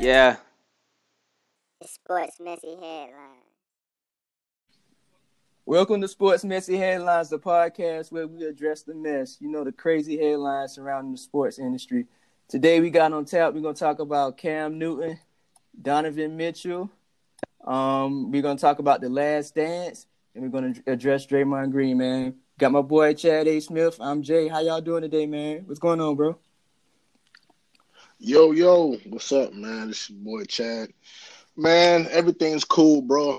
Yeah. Sports Messy Headlines. Welcome to Sports Messy Headlines, the podcast where we address the mess. You know, the crazy headlines surrounding the sports industry. Today we got on tap, we're going to talk about Cam Newton, Donovan Mitchell. We're going to talk about The Last Dance, and we're going to address Draymond Green, man. Got my boy Chad A. Smith. I'm Jay. How y'all doing today, man? What's going on, bro? Yo, yo. What's up, man? This is your boy Chad. Man, everything's cool, bro.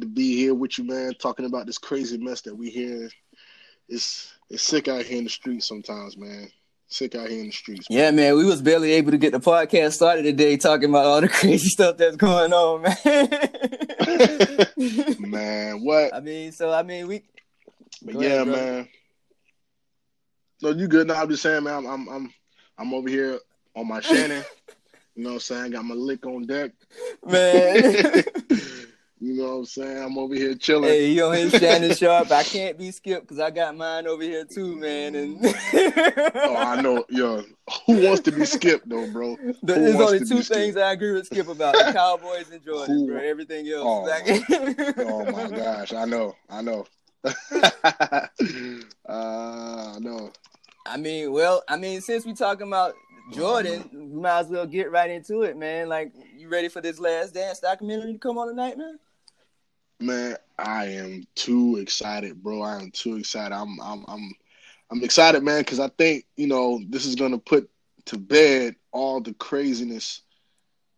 To be here with you, man, talking about this crazy mess that we hear. It's sick out here in the streets sometimes, man. Sick out here in the streets. Man. Yeah, man, we was barely able to get the podcast started today talking about all the crazy stuff that's going on, man. Man, what? I mean, we. But go ahead, man. No, you good? No, I'm just saying, man. I'm over here on my Shannon. You know what I'm saying? Got my lick on deck, man. You know what I'm saying? I'm over here chilling. Hey, you on his Shannon Sharpe. I can't be Skip because I got mine over here too, man. And oh, I know. Yo, who wants to be Skip, though, bro? There's only two things I agree with Skip about. The Cowboys and Jordan, bro. Everything else. Oh, my gosh. I know. I know. I mean, since we talking about Jordan, we might as well get right into it, man. Like, you ready for this Last Dance documentary to come on tonight, man? Man, I am too excited, bro. I am too excited. I'm excited, man, because I think, you know, this is gonna put to bed all the craziness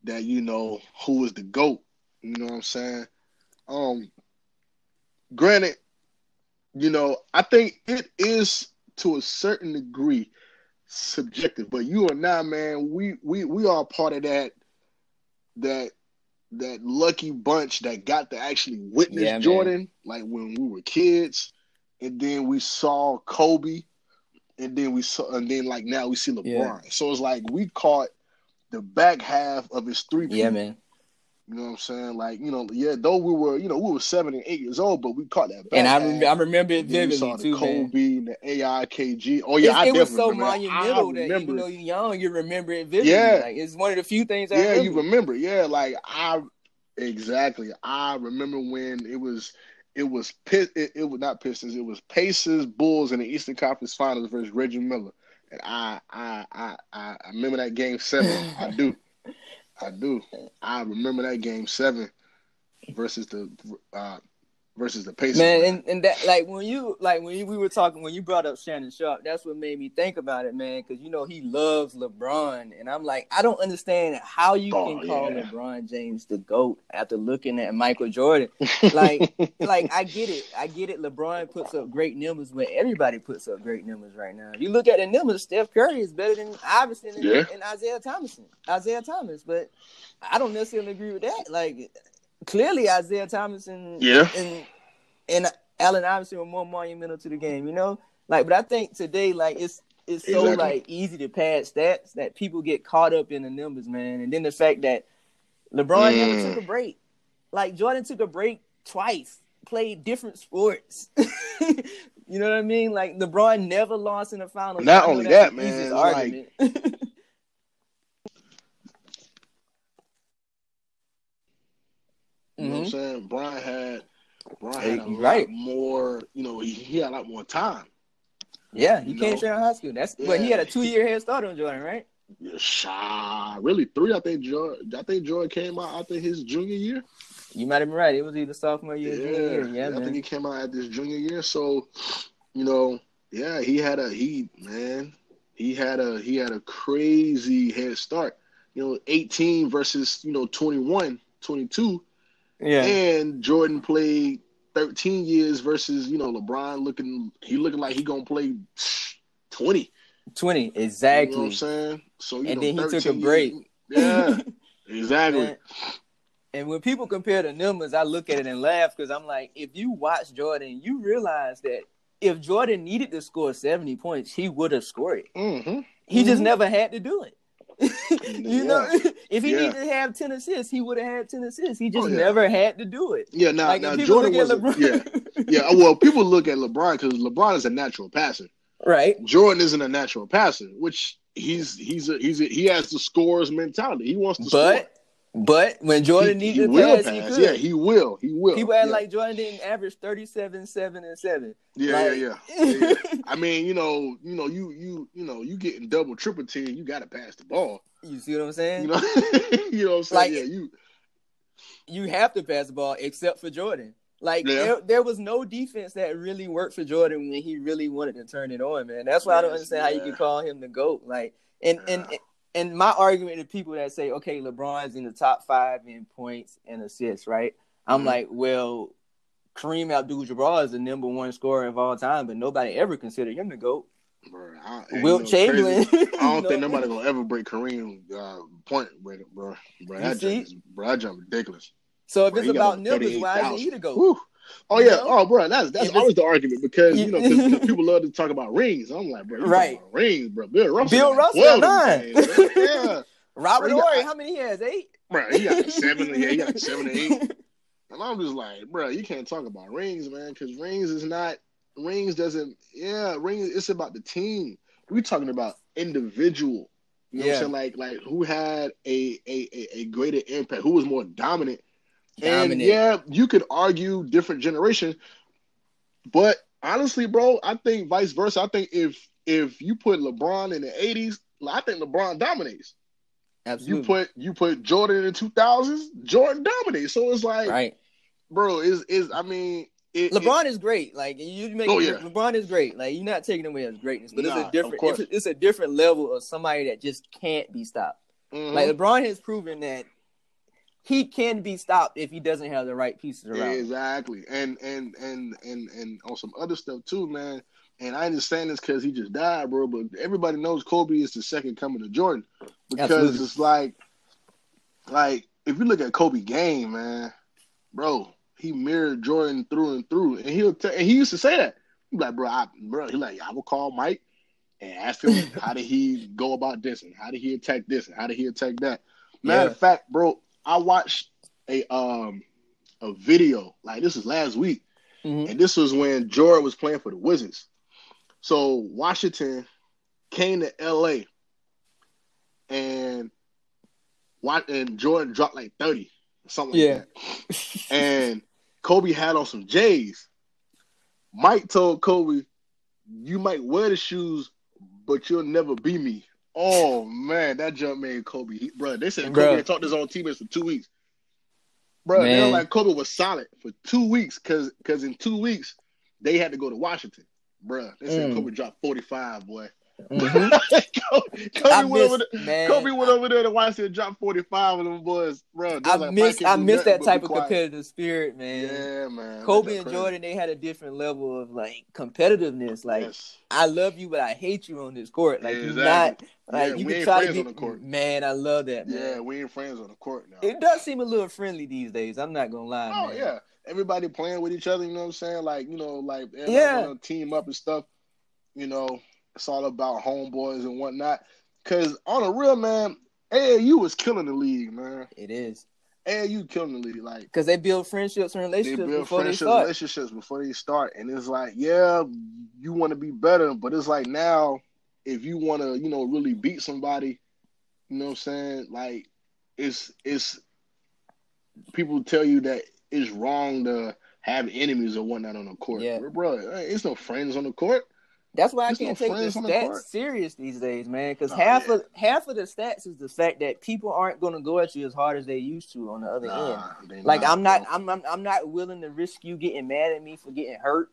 that, you know, who is the GOAT. You know what I'm saying? Granted, you know, I think it is to a certain degree subjective, but you and I, man, we are part of that lucky bunch that got to actually witness Jordan, like when we were kids, and then we saw Kobe, and then like now we see LeBron. Yeah. So it's like we caught the back half of his three-peat. Yeah, man. You know what I'm saying? Like, you know, yeah, though we were 7 and 8 years old, but we caught that back. And I remember it vividly, too, man. We saw the Kobe and the AIKG. Oh, yeah, I definitely remember. It was so monumental that, you know, you're young, you remember it vividly. Yeah. Like, it's one of the few things I remember. Yeah, you remember. Yeah, like, exactly. I remember when it was Pacers, Bulls in the Eastern Conference Finals versus Reggie Miller. And I remember that Game 7. I do. I remember that Game 7 versus the Pacers. Man, and that, like, we were talking, when you brought up Shannon Sharpe, that's what made me think about it, man. Because, you know, he loves LeBron, and I'm like, I don't understand how you can call LeBron James the GOAT after looking at Michael Jordan. Like I get it. LeBron puts up great numbers when everybody puts up great numbers right now. If you look at the numbers, Steph Curry is better than Iverson and Isaiah Thomas, but I don't necessarily agree with that. Like, clearly, Isaiah Thomas and Allen Iverson were more monumental to the game, you know. Like, but I think today, like, it's so like easy to pad stats that people get caught up in the numbers, man. And then the fact that LeBron never took a break, like Jordan took a break twice, played different sports. You know what I mean? Like, LeBron never lost in the finals. Not only that, man. Like. You know what I'm saying? Brian had a lot more, you know, he had a lot more time. Yeah, he came straight out of high school. But he had a 2-year head start on Jordan, right? Yeah, really 3. I think Jordan came out after his junior year. You might have been right. It was either sophomore year or junior year. Yeah, man. I think he came out at this junior year. So, you know, yeah, he had a crazy head start. You know, 18 versus, you know, 21. 22, and Jordan played 13 years versus, you know, LeBron looking like he gonna play 20, exactly. You know what I'm saying? So then he took a break. Yeah, exactly. And when people compare the numbers, I look at it and laugh because I'm like, if you watch Jordan, you realize that if Jordan needed to score 70 points, he would have scored it. Mm-hmm. He just never had to do it. You know, if he needed to have 10 assists, he would have had 10 assists. He just never had to do it. Yeah, now Jordan was well, people look at LeBron because LeBron is a natural passer. Right. Jordan isn't a natural passer, which he has the scorer's mentality. He wants to score. But when Jordan needed to pass, he could. Yeah, he will. He had like Jordan didn't average 37, 7, and 7. Yeah. I mean, you getting double, triple team, you got to pass the ball. You see what I'm saying? You know what I'm saying? Like, yeah, you have to pass the ball except for Jordan. Like, there was no defense that really worked for Jordan when he really wanted to turn it on, man. That's why I don't understand how you can call him the GOAT. Like, And my argument to people that say, okay, LeBron's in the top 5 in points and assists, right? I'm like, well, Kareem Abdul-Jabbar is the number 1 scorer of all time, but nobody ever considered him the GOAT. Bro, Will Chamberlain. Crazy. I don't think nobody going to ever break Kareem's point with it, bro. That jump ridiculous. So if it's about numbers, why is he the GOAT? Whew. Oh, yeah. Oh, bro, that's always the argument because, because people love to talk about rings. I'm like, bro, right. Rings, bro. Bill Russell 9. Days, yeah. Robert Ory, how many he has? 8? Bro, he got 7. Yeah, he got 7 or 8. And I'm just like, bro, you can't talk about rings, man, because it's about the team. We're talking about individual. You know what I'm saying? Like who had a greater impact, who was more dominant. And you could argue different generation, but honestly, bro, I think vice versa. I think if you put LeBron in the 80s, I think LeBron dominates. Absolutely. You put Jordan in the 2000s, Jordan dominates. So it's like, right, bro, LeBron is great. Like you make LeBron is great. Like you're not taking away his greatness, but it's a different level of somebody that just can't be stopped. Mm-hmm. Like LeBron has proven that he can be stopped if he doesn't have the right pieces around. Exactly. And on some other stuff too, man. And I understand this because he just died, bro. But everybody knows Kobe is the second coming to Jordan. Because it's like if you look at Kobe game, man, bro, he mirrored Jordan through and through. And he used to say that. He's like, I will call Mike and ask him how did he go about this and how did he attack this and how did he attack that. Matter of fact, bro, I watched a video, like this is last week, and this was when Jordan was playing for the Wizards. So Washington came to L.A. and Jordan dropped like 30 or something like that. And Kobe had on some J's. Mike told Kobe, you might wear the shoes, but you'll never be me. Oh, man, that jump made Kobe. They said Kobe had talked to his own teammates for 2 weeks. Bro, they were like Kobe was solid for 2 weeks because in 2 weeks, they had to go to Washington. Bro, they said Kobe dropped 45, boy. Mm-hmm. Kobe went over there to Washington and dropped 45 of them boys. Bro, I miss that type of competitive spirit, man. Yeah, man. Kobe and Jordan, they had a different level of like competitiveness. Like, I love you, but I hate you on this court. Like, you're not. Like you can try to be on the court. Man, I love that, man. Yeah, we ain't friends on the court now. It does seem a little friendly these days. I'm not gonna lie. Oh, man. Yeah. Everybody playing with each other, you know what I'm saying? Like, everybody team up and stuff, it's all about homeboys and whatnot. Cause on a real, man, AAU was killing the league, man. It is. AAU killing the league, like because they build friendships and relationships before they start. And it's like, you want to be better, but it's like now. If you want to, really beat somebody, you know what I'm saying? Like, it's people tell you that it's wrong to have enemies or whatnot on the court. Yeah. Bro, it's no friends on the court. That's why I can't take the stats serious these days, man, because half of the stats is the fact that people aren't going to go at you as hard as they used to on the other end. Like, I'm not willing to risk you getting mad at me for getting hurt.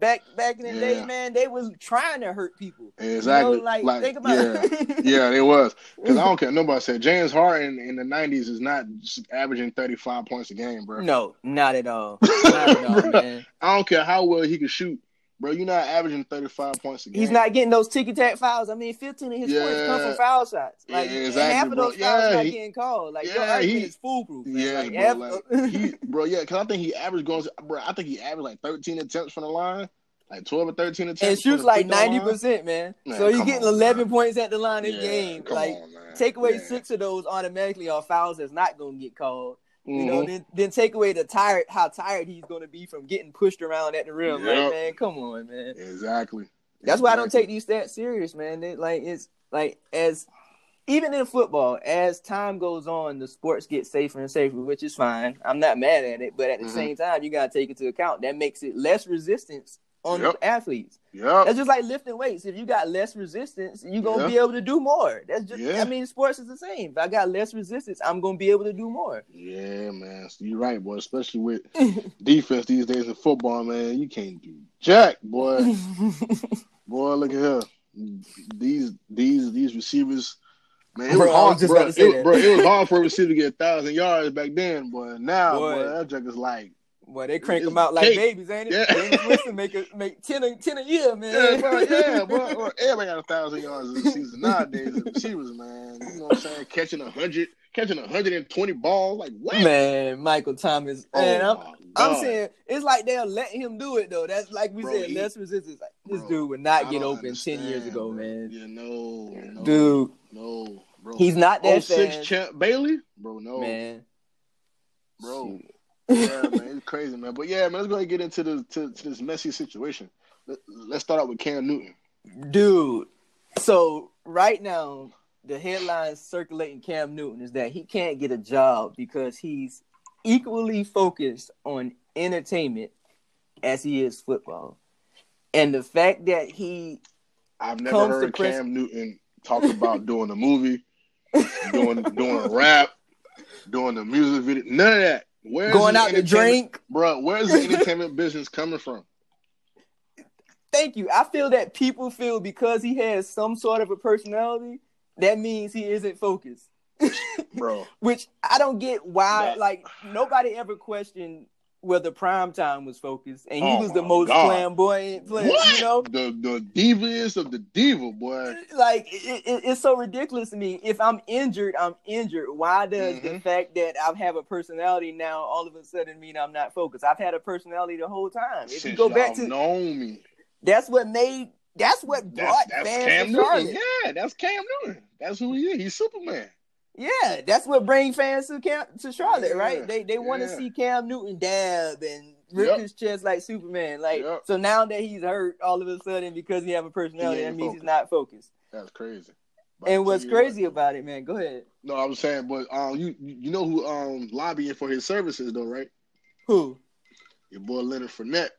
Back in the day, man, they was trying to hurt people. Exactly. Think about it. Yeah, they was. Because I don't care. Nobody said James Harden in the 90s is not averaging 35 points a game, bro. No, not at all. Man. I don't care how well he could shoot. Bro, you're not averaging 35 points a game. He's not getting those ticky-tack fouls. I mean, 15 of his points come from foul shots. Like, half of those fouls not getting called. Like, he's foolproof. Man. Yeah, because I think he averaged like 13 attempts from the line. Like 12 or 13 attempts. And shoots like 90%, man. So he's getting 11 points at the line in the game. Like, take away 6 of those automatically are fouls that's not going to get called. Then take away how tired he's going to be from getting pushed around at the rim. Like, man, come on, man. Exactly. That's why I don't take these stats serious, man. Even in football, as time goes on, the sports get safer and safer, which is fine. I'm not mad at it, but at the same time, you got to take into account that makes it less resistance on the athletes. Yeah, that's just like lifting weights. If you got less resistance, you're going to be able to do more. That's just, I mean, sports is the same. If I got less resistance, I'm going to be able to do more. Yeah, man. So you're right, boy. Especially with defense these days in football, man. You can't do jack, boy. Boy, look at her. These receivers, man, it was hard for a receiver to get 1,000 yards back then, boy. Now, boy, that junk is like, boy, they crank them out like babies, ain't it? Yeah. James Winston make 10 a year, man. Yeah, bro. Yeah, bro. Everybody got 1,000 yards this season nowadays. The receivers, man, you know what I'm saying? Catching 120 balls, like what? Man, Michael Thomas. Man, I'm saying it's like they'll let him do it though. That's like we said, less resistance. Like, this dude would not get open 10 years ago, man. Yeah, no, dude, no, bro. He's not that fast. 06 champ Bailey, bro. No, man, bro. Shoot. Yeah, man, it's crazy, man. But yeah, man, let's go ahead and get into to this messy situation. Let's start out with Cam Newton, dude. So right now, the headlines circulating Cam Newton is that he can't get a job because he's equally focused on entertainment as he is football. And the fact that I've never heard Cam Newton talk about doing a movie, doing a rap, doing a music video, none of that. Where's going out to drink, bro? Where's the entertainment business coming from? Thank you. I feel that people feel because he has some sort of a personality, that means he isn't focused, bro. Which I don't get why. That... Like nobody ever questioned whether Primetime was focused, and he was the most flamboyant player. What? You know, the devious of the diva, boy. Like it's so ridiculous to me. If I'm injured, I'm injured. Why does the fact that I have a personality now all of a sudden mean I'm not focused? I've had a personality the whole time. If you go back to me, that's what made. That's what brought fans to Charlotte. Yeah, that's Cam Newton. That's who he is. He's Superman. Yeah, that's what brings fans to Charlotte, right? They want to see Cam Newton dab and rip his chest like Superman. Like so now that he's hurt all of a sudden because he have a personality, that means he's not focused. That's crazy. And what's crazy about it, man? Go ahead. No, I was saying, but you know who lobbying for his services though, right? Who? Your boy Leonard Fournette.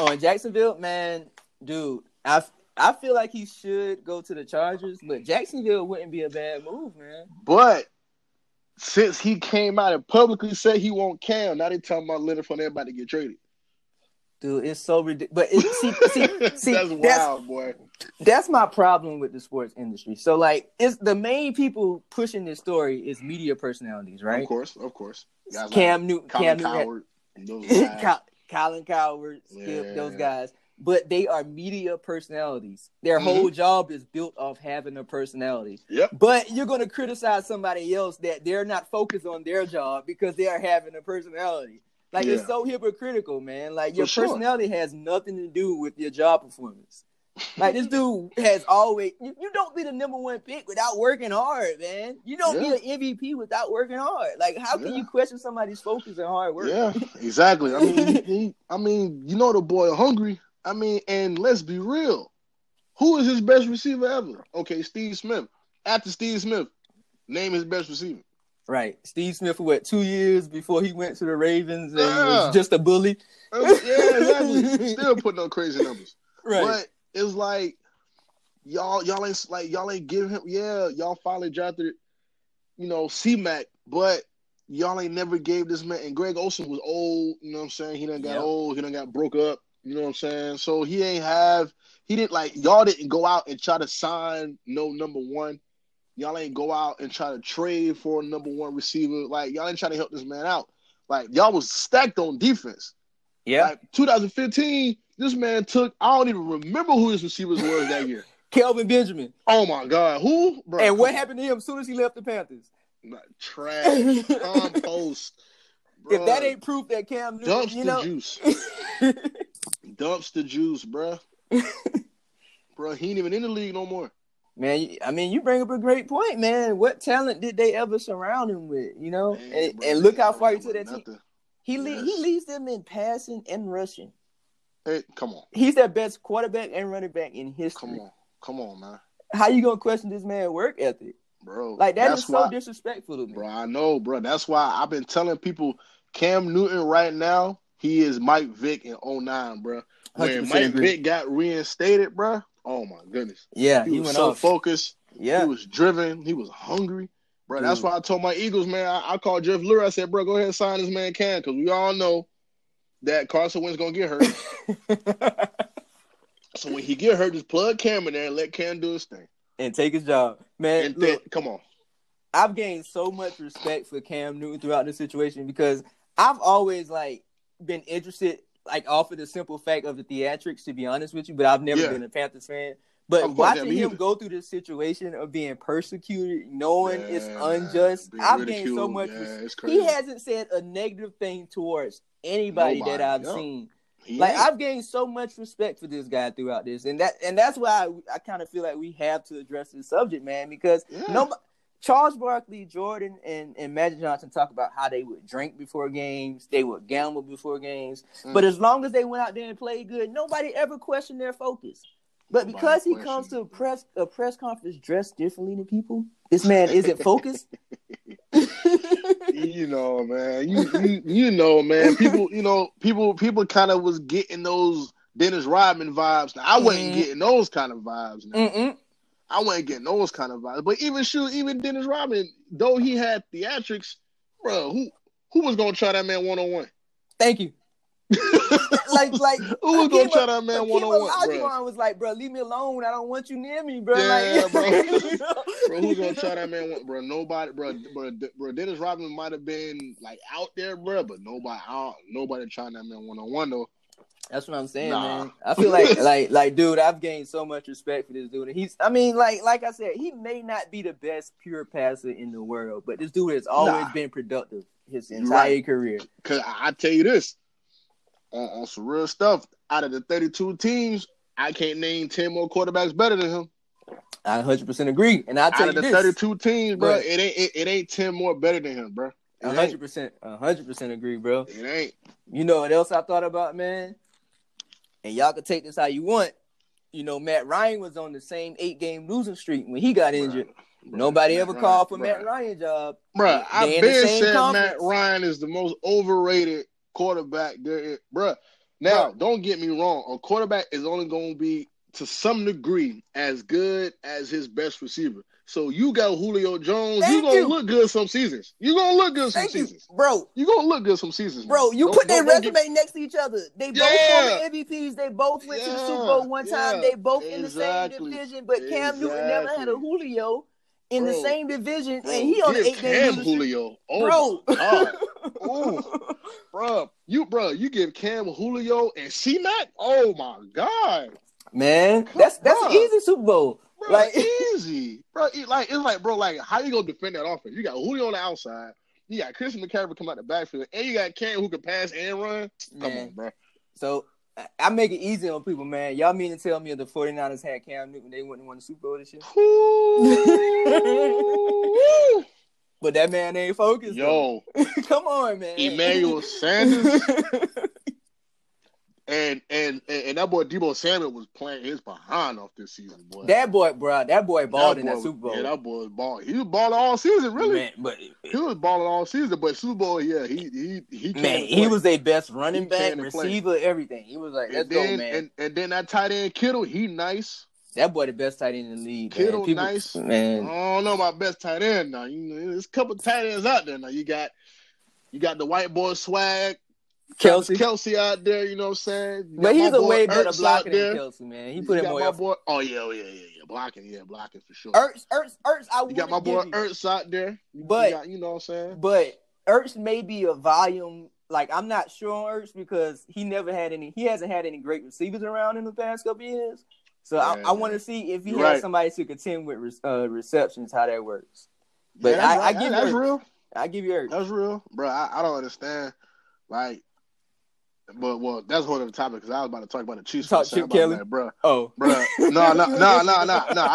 Oh, in Jacksonville, man, dude. I feel like he should go to the Chargers, but Jacksonville wouldn't be a bad move, man. But since he came out and publicly said he won't Cam, now they talking about Leonard Fournette about to get traded. Dude, it's so ridiculous. But see, that's wild, boy. That's my problem with the sports industry. So, like, it's the main people pushing this story is media personalities, right? Of course. Guys Cam Newton, Colin Coward, those guys. Colin Coward, Skip, those guys. But they are media personalities. Their whole job is built off having a personality. Yep. But you're going to criticize somebody else that they're not focused on their job because they are having a personality. Like, it's so hypocritical, man. Like, your personality has nothing to do with your job performance. Like, this dude has always... You don't be the number one pick without working hard, man. You don't be an MVP without working hard. Like, how can you question somebody's focus and hard work? Yeah, exactly. I mean, you know the boy hungry. I mean, and let's be real. Who is his best receiver ever? Okay, Steve Smith. After Steve Smith, name his best receiver. Right. Steve Smith for 2 years before he went to the Ravens and was just a bully? Yeah, exactly. Still putting up crazy numbers. Right. But it's like y'all ain't giving him y'all finally drafted, you know, C-Mac, but y'all ain't never gave this man, and Greg Olson was old, you know what I'm saying? He done got old, he done got broke up. You know what I'm saying? So y'all didn't go out and try to sign no number one. Y'all ain't go out and try to trade for a number one receiver. Like, y'all ain't trying to help this man out. Like, y'all was stacked on defense. Yeah. Like, 2015, this man took, I don't even remember who his receivers were that year. Kelvin Benjamin. Oh, my God. Who? Bro, and what happened to him as soon as he left the Panthers? Like, trash. Compost. Bro, if that ain't proof that Cam Newton, dumps the juice. Dumps the juice, bro. Bro, he ain't even in the league no more. Man, I mean, you bring up a great point, man. What talent did they ever surround him with, you know? Man, and look how far he took that team. He leads them in passing and rushing. Hey, come on. He's the best quarterback and running back in history. Come on, man. How you gonna question this man's work ethic, bro? Like that's so disrespectful to me, bro. I know, bro. That's why I've been telling people Cam Newton right now, he is Mike Vick in 09, bro. When Mike Vick got reinstated, bro. Oh my goodness. Yeah, he was so focused. Yeah, he was driven. He was hungry, bro. That's why I told my Eagles, man. I called Jeff Lurie. I said, bro, go ahead and sign this man Cam, because we all know that Carson Wentz gonna get hurt. So when he get hurt, just plug Cam in there and let Cam do his thing and take his job, man. And look, come on, I've gained so much respect for Cam Newton throughout this situation because I've always been interested, off of the simple fact of the theatrics. To be honest with you, but I've never been a Panthers fan. But watching him go through this situation of being persecuted, knowing it's unjust, I've gained so much respect. He hasn't said a negative thing towards anybody that I've seen. I've gained so much respect for this guy throughout this, and that's why I kind of feel like we have to address this subject, man. Because Charles Barkley, Jordan, and Magic Johnson talk about how they would drink before games, they would gamble before games, but as long as they went out there and played good, nobody ever questioned their focus. But because he comes to a press conference dressed differently than people, this man isn't focused. You know, man. People kind of was getting those Dennis Rodman vibes. Now, I wasn't getting those kind of vibes. But even Dennis Rodman, though he had theatrics, bro, who was gonna try that man 1-on-1? Thank you. Who was gonna try that man 1-on-1? Olajuwon was like, bro, leave me alone. I don't want you near me, bro. Yeah, bro, who's gonna try that man 1-on-1? Bro, nobody, bro. Dennis Rodman might have been out there, bro, but nobody trying that man 1-on-1 though. That's what I'm saying, man. I feel like, dude, I've gained so much respect for this dude. And he's, like I said, he may not be the best pure passer in the world, but this dude has always been productive his entire career. Cause I tell you this. On some real stuff, out of the 32 teams, I can't name 10 more quarterbacks better than him. I 100% agree, and I'll tell you this: out of the 32 teams, bro, it ain't 10 more better than him, bro. 100% agree, bro. It ain't. You know what else I thought about, man? And y'all can take this how you want. You know, Matt Ryan was on the same 8-game losing streak when he got injured. Bro, nobody ever called for Matt Ryan's job, bro. I've been saying Matt Ryan is the most overrated quarterback there is, bruh. Now, don't get me wrong. A quarterback is only going to be, to some degree, as good as his best receiver. So, you got Julio Jones. You're going to look good some seasons. You're going to look good some seasons. Bro, you put their resume next to each other. They both won the MVPs. They both went to the Super Bowl one time. They both in the same division. But Cam Newton never had a Julio in the same division. Bro, and he on the 8-game Julio. Oh, bro. Ooh, bro, you give Cam Julio and C-Mac? Oh my God, man, that's an easy Super Bowl, bro, easy, bro. How you gonna defend that offense? You got Julio on the outside, you got Christian McCaffrey come out the backfield, and you got Cam who can pass and run. Come on, bro. So I make it easy on people, man. Y'all mean to tell me if the 49ers had Cam Newton, they wouldn't have won the Super Bowl this year? But that man ain't focused. Yo. Come on, man. Emmanuel Sanders. and that boy Debo Samuel was playing his behind off this season, boy. That boy balled in that Super Bowl. Yeah, that boy was balling. He was balling all season, really. Man, but Super Bowl, yeah, he man, he was their best running back, receiver, everything. He was like, let's go, man. And then that tight end Kittle, he nice. That boy the best tight end in the league. Kittle, man. Nice. Man. I don't know about best tight end now. There's a couple tight ends out there now. You got the white boy swag. Kelsey out there, you know what I'm saying? But he's a way better blocker than Kelsey, man. He put in more effort. Oh, yeah. Blocking for sure. Ertz, I would. You got my boy Ertz out there. You know what I'm saying? But Ertz may be a volume. I'm not sure on Ertz because he hasn't had any great receivers around in the past couple years. So I want to see if he has somebody to contend with receptions, how that works. But yeah, I give you Ertz. That's real, bro. I don't understand. That's one of the topics because I was about to talk about the Chiefs. Talk Chip Kelly, bro. Oh, bro, no. I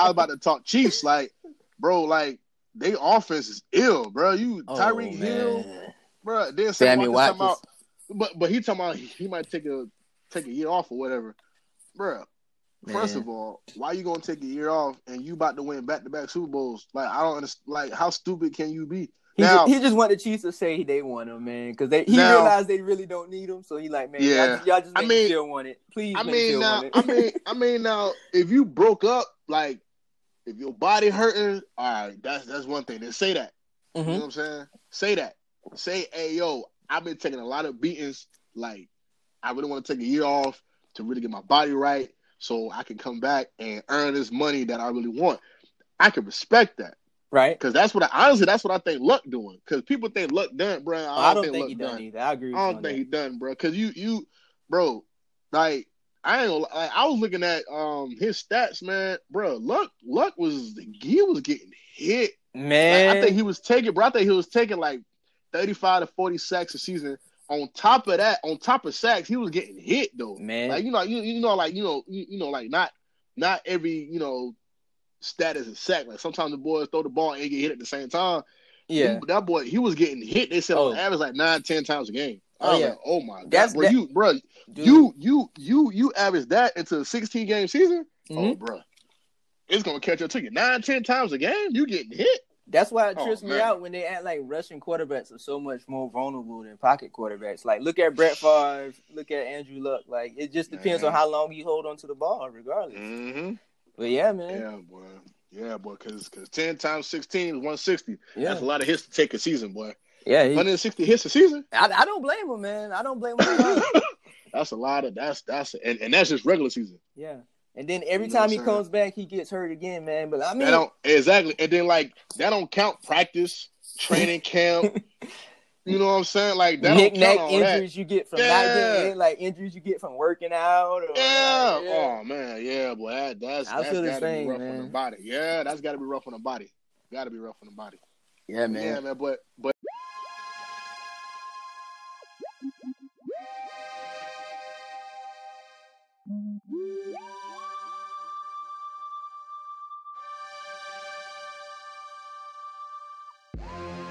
was about to talk Chiefs, they offense is ill, bro. You Tyreek Hill, bro. Then Sammy Watkins, but he talking about he might take a take a year off or whatever. Bruh, first of all, why you going to take a year off and you about to win back-to-back Super Bowls? Like, I don't understand. Like, how stupid can you be? He just wanted the Chiefs to say they want him, man, because he realized they really don't need him. So he like, man, y'all just make me feel wanted. Please make me feel wanted. I mean, now, if you broke up, like, if your body hurting, all right, that's one thing. Then say that. Mm-hmm. You know what I'm saying? Say that. Say, hey, yo, I've been taking a lot of beatings. Like, I really want to take a year off to really get my body right so I can come back and earn this money that I really want. I can respect that. Right, because honestly, that's what I think Luck doing. Because people think Luck done, bro. I don't think he done either. I agree. I don't think he done, bro. Because you, bro, like I ain't gonna, like, I was looking at his stats, man, bro. Luck was getting hit, man. Like, I think he was taking like 35 to 40 sacks a season. On top of that, on top of sacks, he was getting hit though, man. Like not every stat is a sack. Like sometimes the boys throw the ball and get hit at the same time. Yeah, that boy, he was getting hit. They said on average like 9-10 times a game. I was like, oh my god, you average that into a 16-game season. Mm-hmm. Oh, bro, it's gonna catch up to you 9-10 times a game. You getting hit. That's why it trips me out when they act like Russian quarterbacks are so much more vulnerable than pocket quarterbacks. Like, look at Brett Favre, look at Andrew Luck. Like, it just depends on how long you hold on to the ball, regardless. Mm-hmm. But yeah, man. Yeah, boy. Because 10 times 16 is 160. Yeah. That's a lot of hits to take a season, boy. Yeah, 160 hits a season. I don't blame him, man. I don't blame him. That's a lot of and that's just regular season. Yeah. And then every time he comes back, he gets hurt again, man. But I mean, exactly. And then like that don't count practice, training camp. You know what I'm saying? Like that knick-knack injuries you get from not getting in, like injuries you get from working out. Or, oh man, yeah, boy. That's gotta be rough on the body. Yeah, that's gotta be rough on the body. Yeah, man. Yeah, man. But.